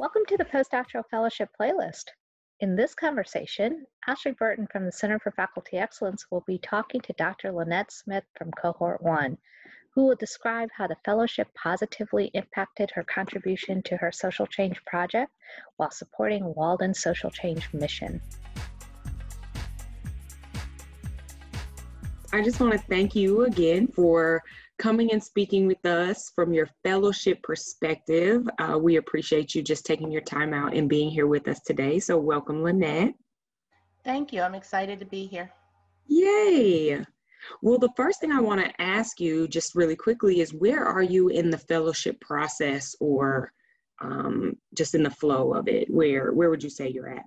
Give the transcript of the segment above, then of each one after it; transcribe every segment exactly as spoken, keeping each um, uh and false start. Welcome to the Postdoctoral Fellowship playlist. In this conversation, Ashley Burton from the Center for Faculty Excellence will be talking to Doctor Lynette Smith from Cohort One, who will describe how the fellowship positively impacted her contribution to her social change project while supporting Walden's social change mission. I just want to thank you again for coming and speaking with us from your fellowship perspective. Uh, we appreciate you just taking your time out and being here with us today. So welcome, Lynette. Thank you. I'm excited to be here. Yay. Well, the first thing I want to ask you just really quickly is, where are you in the fellowship process, or um, just in the flow of it? Where, where would you say you're at?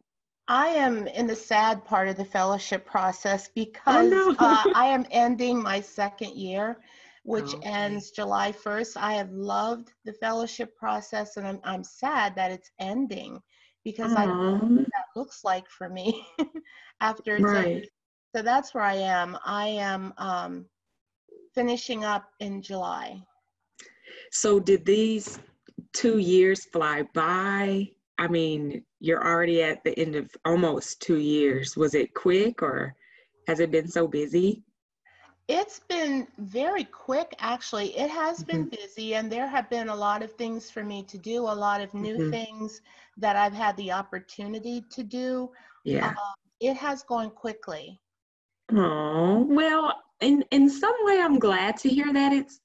I am in the sad part of the fellowship process because oh, no. uh, I am ending my second year, which okay. ends July first. I have loved the fellowship process, and I'm, I'm sad that it's ending because um, I don't know what that looks like for me after it's right. ended. So that's where I am. I am um, finishing up in July. So did these two years fly by? I mean, you're already at the end of almost two years. Was it quick, or has it been so busy? It's been very quick, actually. It has mm-hmm. been busy, and there have been a lot of things for me to do, a lot of new mm-hmm. things that I've had the opportunity to do. Yeah. Um, it has gone quickly. Oh, well, in, in some way, I'm glad to hear that it's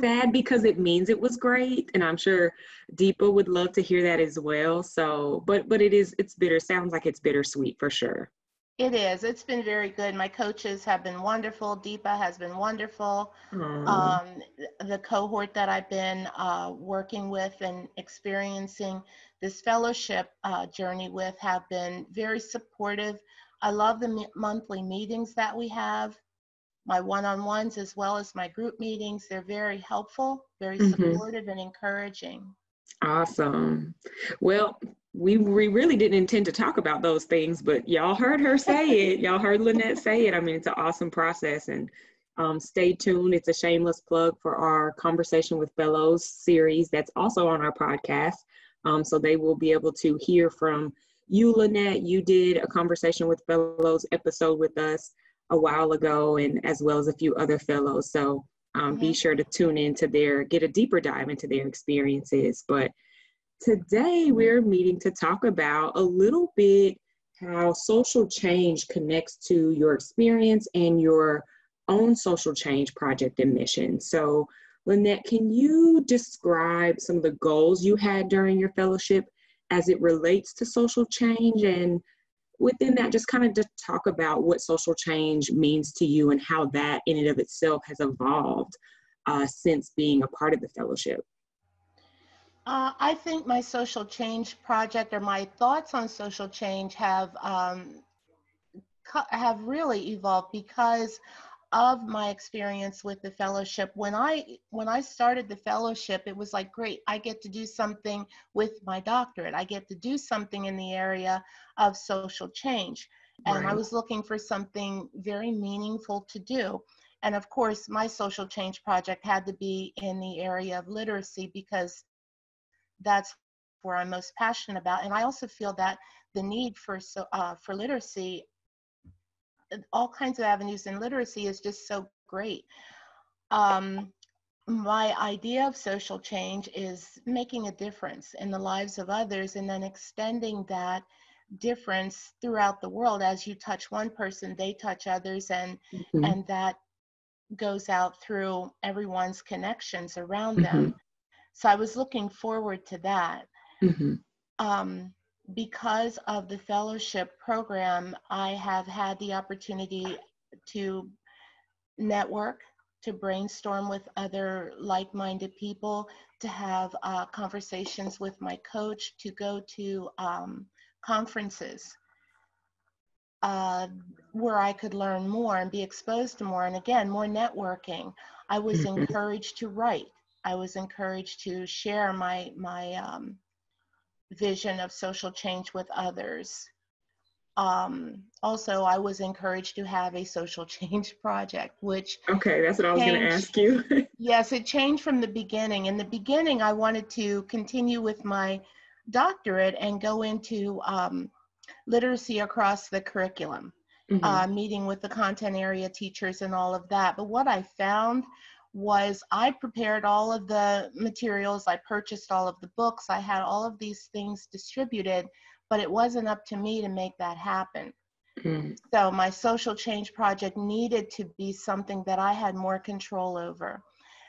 sad because it means it was great, and I'm sure Deepa would love to hear that as well. So, but but it is it's bitter. Sounds like it's bittersweet for sure. It is. It's been very good. My coaches have been wonderful. Deepa has been wonderful. Um, the cohort that I've been uh, working with and experiencing this fellowship uh, journey with have been very supportive. I love the m- monthly meetings that we have. My one-on-ones as well as my group meetings. They're very helpful, very mm-hmm. supportive and encouraging. Awesome. Well, we, we really didn't intend to talk about those things, but y'all heard her say it. Y'all heard Lynette say it. I mean, it's an awesome process, and um, stay tuned. It's a shameless plug for our Conversation with Fellows series that's also on our podcast. Um, so they will be able to hear from you, Lynette. You did a Conversation with Fellows episode with us a while ago, and as well as a few other fellows. So um, mm-hmm. be sure to tune into their, get a deeper dive into their experiences. But today we're meeting to talk about a little bit how social change connects to your experience and your own social change project and mission. So Lynette, can you describe some of the goals you had during your fellowship as it relates to social change, and within that, just kind of to talk about what social change means to you and how that in and of itself has evolved uh, since being a part of the fellowship? Uh, I think my social change project, or my thoughts on social change, have um, co- have really evolved because of my experience with the fellowship. When I when I started the fellowship, it was like, great, I get to do something with my doctorate. I get to do something in the area of social change. Right. And I was looking for something very meaningful to do. And of course, my social change project had to be in the area of literacy because that's where I'm most passionate about. And I also feel that the need for so uh, for literacy, all kinds of avenues in literacy, is just so great. Um, my idea of social change is making a difference in the lives of others and then extending that difference throughout the world. As you touch one person, they touch others, and mm-hmm. and that goes out through everyone's connections around mm-hmm. them. So I was looking forward to that. Mm-hmm. Um, Because of the fellowship program, I have had the opportunity to network, to brainstorm with other like-minded people, to have uh, conversations with my coach, to go to um, conferences uh, where I could learn more and be exposed to more. And again, more networking. I was mm-hmm. encouraged to write. I was encouraged to share my, my, um, vision of social change with others. Um, also, I was encouraged to have a social change project, which... Okay, that's what changed. I was going to ask you. Yes, it changed from the beginning. In the beginning, I wanted to continue with my doctorate and go into um, literacy across the curriculum, mm-hmm. uh, meeting with the content area teachers and all of that. But what I found was I prepared all of the materials, I purchased all of the books, I had all of these things distributed, but it wasn't up to me to make that happen. Mm-hmm. So my social change project needed to be something that I had more control over.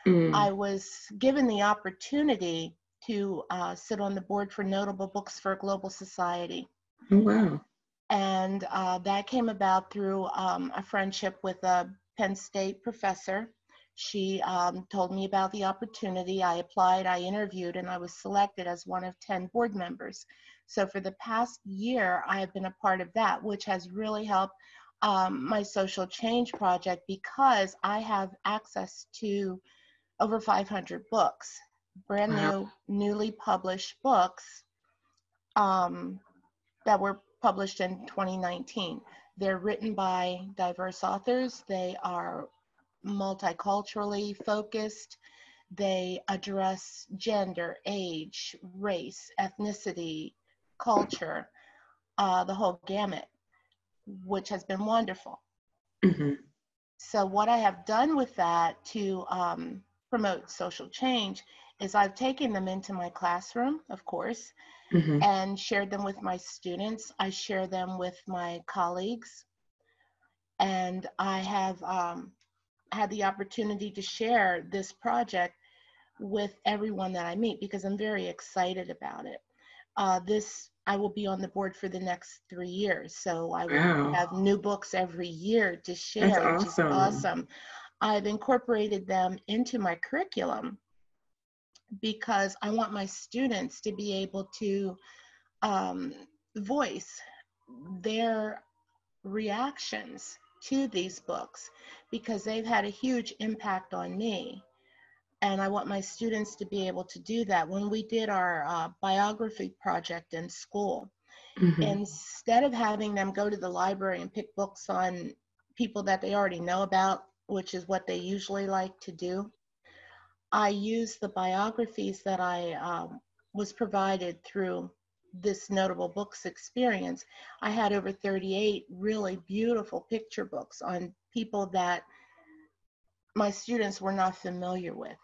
Mm-hmm. I was given the opportunity to uh, sit on the board for Notable Books for Global Society. Oh, wow. And uh, that came about through um, a friendship with a Penn State professor. She um, told me about the opportunity. I applied, I interviewed, and I was selected as one of ten board members. So for the past year, I have been a part of that, which has really helped um, my social change project because I have access to over five hundred books, brand wow. new, newly published books um, that were published in twenty nineteen. They're written by diverse authors. They are multiculturally focused. They address gender, age, race, ethnicity, culture, uh, the whole gamut, which has been wonderful. Mm-hmm. So what I have done with that to um, promote social change is I've taken them into my classroom, of course, mm-hmm. and shared them with my students. I share them with my colleagues, and I have um, had the opportunity to share this project with everyone that I meet because I'm very excited about it. Uh, this, I will be on the board for the next three years. So I will wow. have new books every year to share, That's which awesome. is awesome. I've incorporated them into my curriculum because I want my students to be able to um, voice their reactions to these books because they've had a huge impact on me. And I want my students to be able to do that. When we did our uh, biography project in school, mm-hmm. instead of having them go to the library and pick books on people that they already know about, which is what they usually like to do, I used the biographies that I um, was provided through this Notable Books experience. I had over thirty-eight really beautiful picture books on people that my students were not familiar with.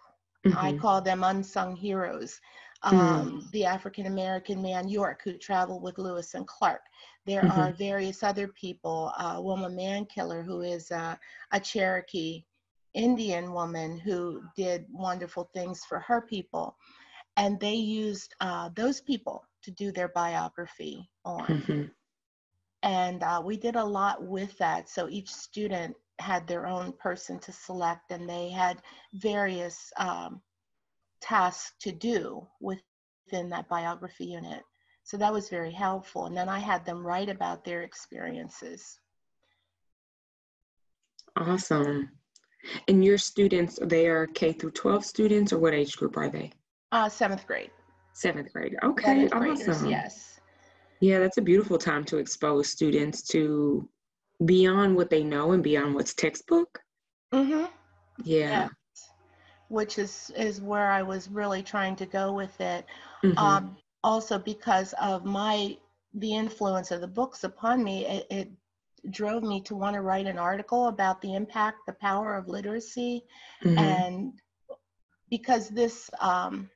Mm-hmm. I call them unsung heroes. Um, mm. The African-American man, York, who traveled with Lewis and Clark. There mm-hmm. are various other people, uh, Wilma Mankiller, who is uh, a Cherokee Indian woman who did wonderful things for her people. And they used uh, those people to do their biography on. Mm-hmm. And uh, we did a lot with that. So each student had their own person to select, and they had various um, tasks to do within that biography unit. So that was very helpful. And then I had them write about their experiences. Awesome. And your students, they are K through twelve students, or what age group are they? Uh, seventh grade. Seventh grade. Okay, seventh graders, awesome. Yes. Yeah, that's a beautiful time to expose students to beyond what they know and beyond what's textbook. Mm-hmm. Yeah. Yes. Which is, is where I was really trying to go with it. Mm-hmm. Um, also because of my, the influence of the books upon me, it, it drove me to want to write an article about the impact, the power of literacy. Mm-hmm. And because this, um,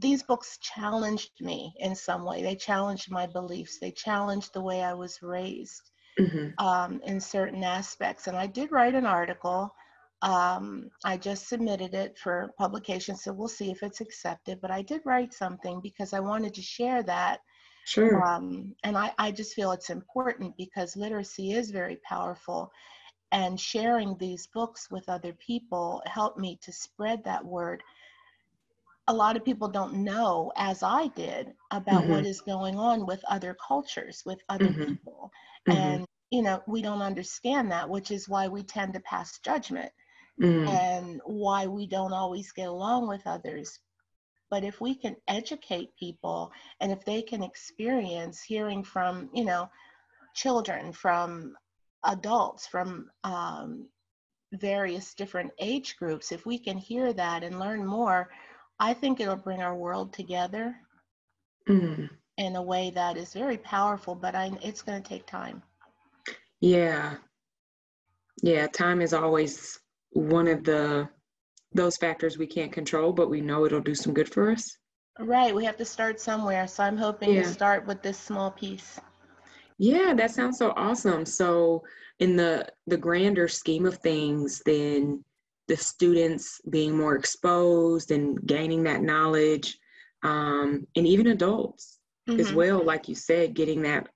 these books challenged me in some way. They challenged my beliefs. They challenged the way I was raised. Mm-hmm. um, in certain aspects. And I did write an article. Um, I just submitted it for publication, so we'll see if it's accepted. But I did write something because I wanted to share that. Sure. Um, and I, I just feel it's important because literacy is very powerful. And sharing these books with other people helped me to spread that word. A lot of people don't know, as I did, about mm-hmm. what is going on with other cultures, with other mm-hmm. people. Mm-hmm. And, you know, we don't understand that, which is why we tend to pass judgment mm-hmm. and why we don't always get along with others. But if we can educate people and if they can experience hearing from, you know, children, from adults, from um, various different age groups, if we can hear that and learn more, I think it'll bring our world together mm. in a way that is very powerful, but I, it's going to take time. Yeah. Yeah. Time is always one of the, those factors we can't control, but we know it'll do some good for us. Right. We have to start somewhere. So I'm hoping yeah. to start with this small piece. Yeah, that sounds so awesome. So in the, the grander scheme of things, then the students being more exposed and gaining that knowledge, um, and even adults mm-hmm. as well, like you said, getting that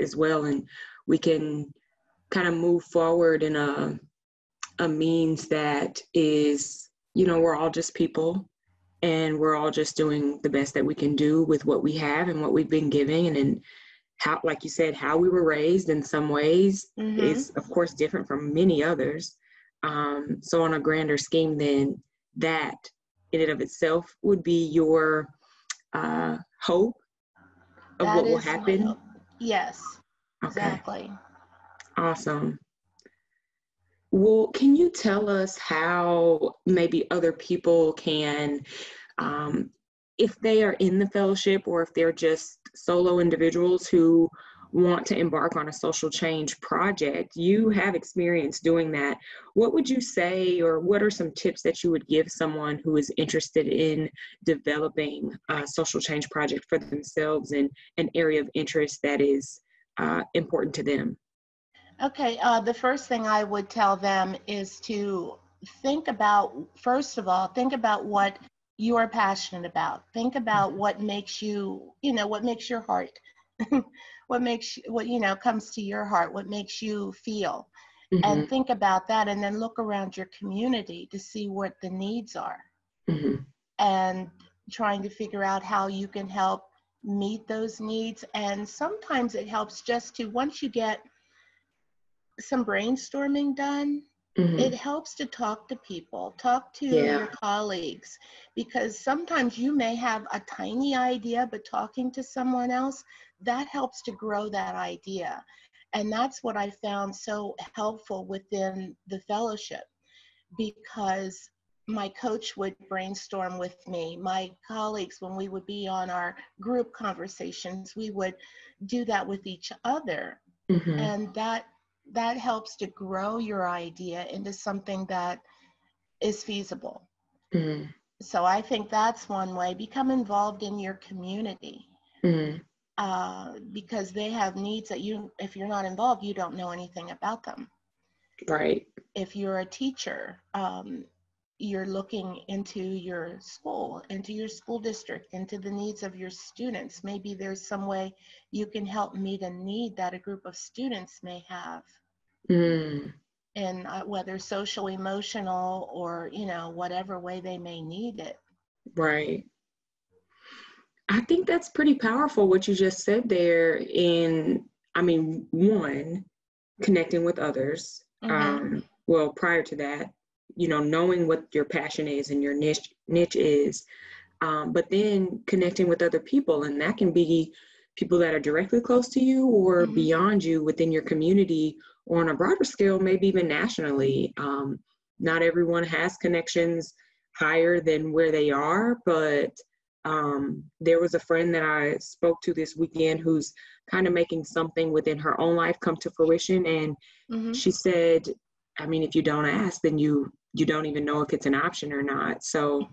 as well. And we can kind of move forward in a, a means that is, you know, we're all just people. And we're all just doing the best that we can do with what we have and what we've been giving. And then how, like you said, how we were raised in some ways mm-hmm. is of course different from many others. Um, so on a grander scheme, then that in and of itself would be your uh, hope of that what will happen. Yes, okay. Exactly. Awesome. Well, can you tell us how maybe other people can, um, if they are in the fellowship or if they're just solo individuals who want to embark on a social change project, you have experience doing that. What would you say, or what are some tips that you would give someone who is interested in developing a social change project for themselves in an area of interest that is uh, important to them? Okay, uh, the first thing I would tell them is to think about, first of all, think about what you are passionate about. Think about what makes you, you know, what makes your heart, what makes, what, you know, comes to your heart, what makes you feel. Mm-hmm. And think about that, and then look around your community to see what the needs are. Mm-hmm. And trying to figure out how you can help meet those needs. And sometimes it helps just to, once you get some brainstorming done, mm-hmm. it helps to talk to people, talk to yeah. your colleagues, because sometimes you may have a tiny idea, but talking to someone else, that helps to grow that idea. And that's what I found so helpful within the fellowship, because my coach would brainstorm with me. My colleagues, when we would be on our group conversations, we would do that with each other. Mm-hmm. And that that helps to grow your idea into something that is feasible. Mm-hmm. So I think that's one way. Become involved in your community mm-hmm. uh, because they have needs that you, if you're not involved, you don't know anything about them. Right. If you're a teacher, um, you're looking into your school, into your school district, into the needs of your students. Maybe there's some way you can help meet a need that a group of students may have. Mm. And uh, whether social, emotional, or, you know, whatever way they may need it. Right. I think that's pretty powerful what you just said there in, I mean, one, connecting with others. Mm-hmm. Um, well, prior to that, you know, knowing what your passion is and your niche niche is, um, but then connecting with other people. And that can be people that are directly close to you or mm-hmm. beyond you within your community, or on a broader scale, maybe even nationally. Um, not everyone has connections higher than where they are, but um, there was a friend that I spoke to this weekend who's kind of making something within her own life come to fruition. And mm-hmm. she said, I mean, if you don't ask, then you you don't even know if it's an option or not. So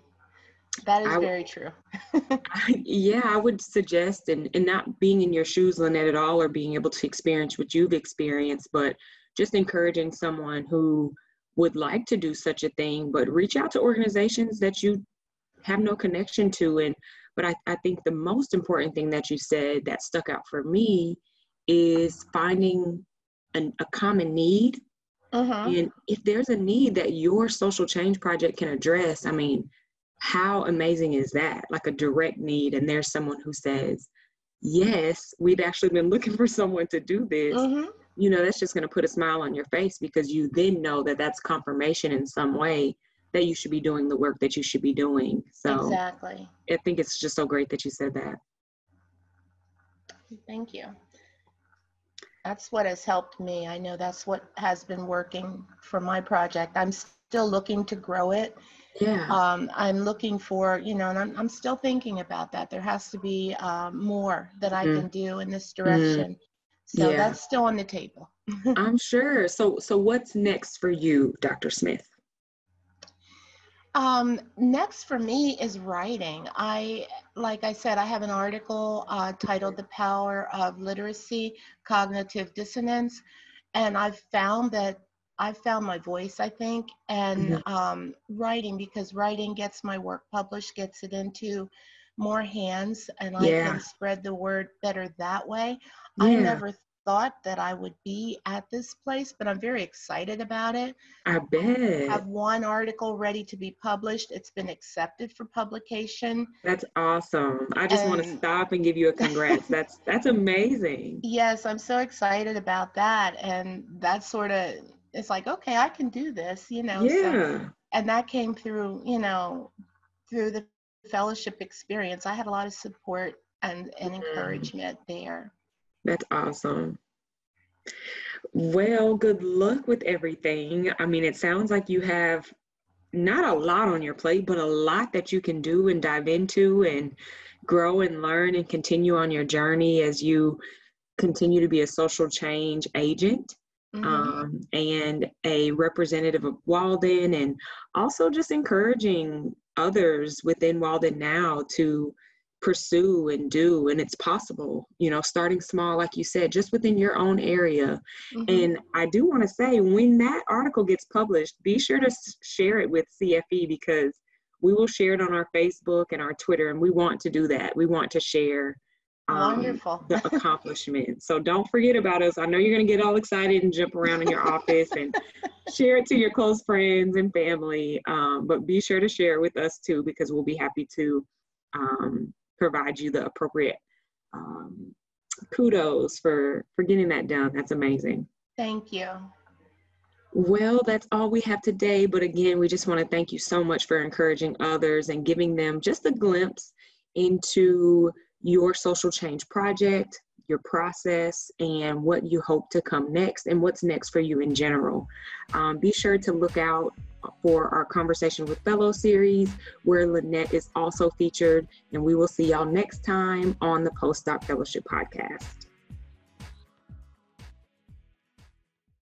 that is I, very true. I, yeah, I would suggest, and, and not being in your shoes, Lynette, at all, or being able to experience what you've experienced, but just encouraging someone who would like to do such a thing, but reach out to organizations that you have no connection to. And but I, I think the most important thing that you said that stuck out for me is finding an, a common need. Uh-huh. And if there's a need that your social change project can address, I mean, how amazing is that? Like a direct need. And there's someone who says, yes, we've actually been looking for someone to do this. Uh-huh. You know, that's just going to put a smile on your face, because you then know that that's confirmation in some way that you should be doing the work that you should be doing. So exactly. I think it's just so great that you said that. Thank you. That's what has helped me. I know that's what has been working for my project. I'm still looking to grow it Yeah. Um, I'm looking for, you know, and I'm, I'm still thinking about that. There has to be um, more that I mm. can do in this direction. Mm. So yeah. that's still on the table. I'm sure. So, so what's next for you, Doctor Smith? Um, next for me is writing. I, like I said, I have an article uh, titled The Power of Literacy, Cognitive Dissonance. And I've found that I've found my voice, I think, and mm-hmm. um, writing, because writing gets my work published, gets it into more hands, and I yeah. can spread the word better that way. Yeah. I never thought that I would be at this place, but I'm very excited about it. I bet. I have one article ready to be published. It's been accepted for publication. That's awesome. I just and, want to stop and give you a congrats. that's that's amazing. Yes, I'm so excited about that, and that's sort of, it's like, okay, I can do this, you know. Yeah. So, and that came through, you know, through the fellowship experience. I had a lot of support and, and mm-hmm. encouragement there. That's awesome. Well, good luck with everything. I mean, it sounds like you have not a lot on your plate, but a lot that you can do and dive into and grow and learn and continue on your journey as you continue to be a social change agent. Mm-hmm. Um, and a representative of Walden, and also just encouraging others within Walden now to pursue and do, and it's possible, you know, starting small, like you said, just within your own area. Mm-hmm. And I do want to say, when that article gets published, be sure to share it with C F E, because we will share it on our Facebook and our Twitter, and we want to do that. We want to share Um, Wonderful. The accomplishment. So don't forget about us. I know you're going to get all excited and jump around in your office and share it to your close friends and family. Um, but be sure to share it with us too, because we'll be happy to um, provide you the appropriate um, kudos for, for getting that done. That's amazing. Thank you. Well, that's all we have today. But again, we just want to thank you so much for encouraging others and giving them just a glimpse into your social change project, your process, and what you hope to come next, and what's next for you in general. Um, be sure to look out for our Conversation with Fellow series, where Lynette is also featured, and we will see y'all next time on the Postdoc Fellowship Podcast.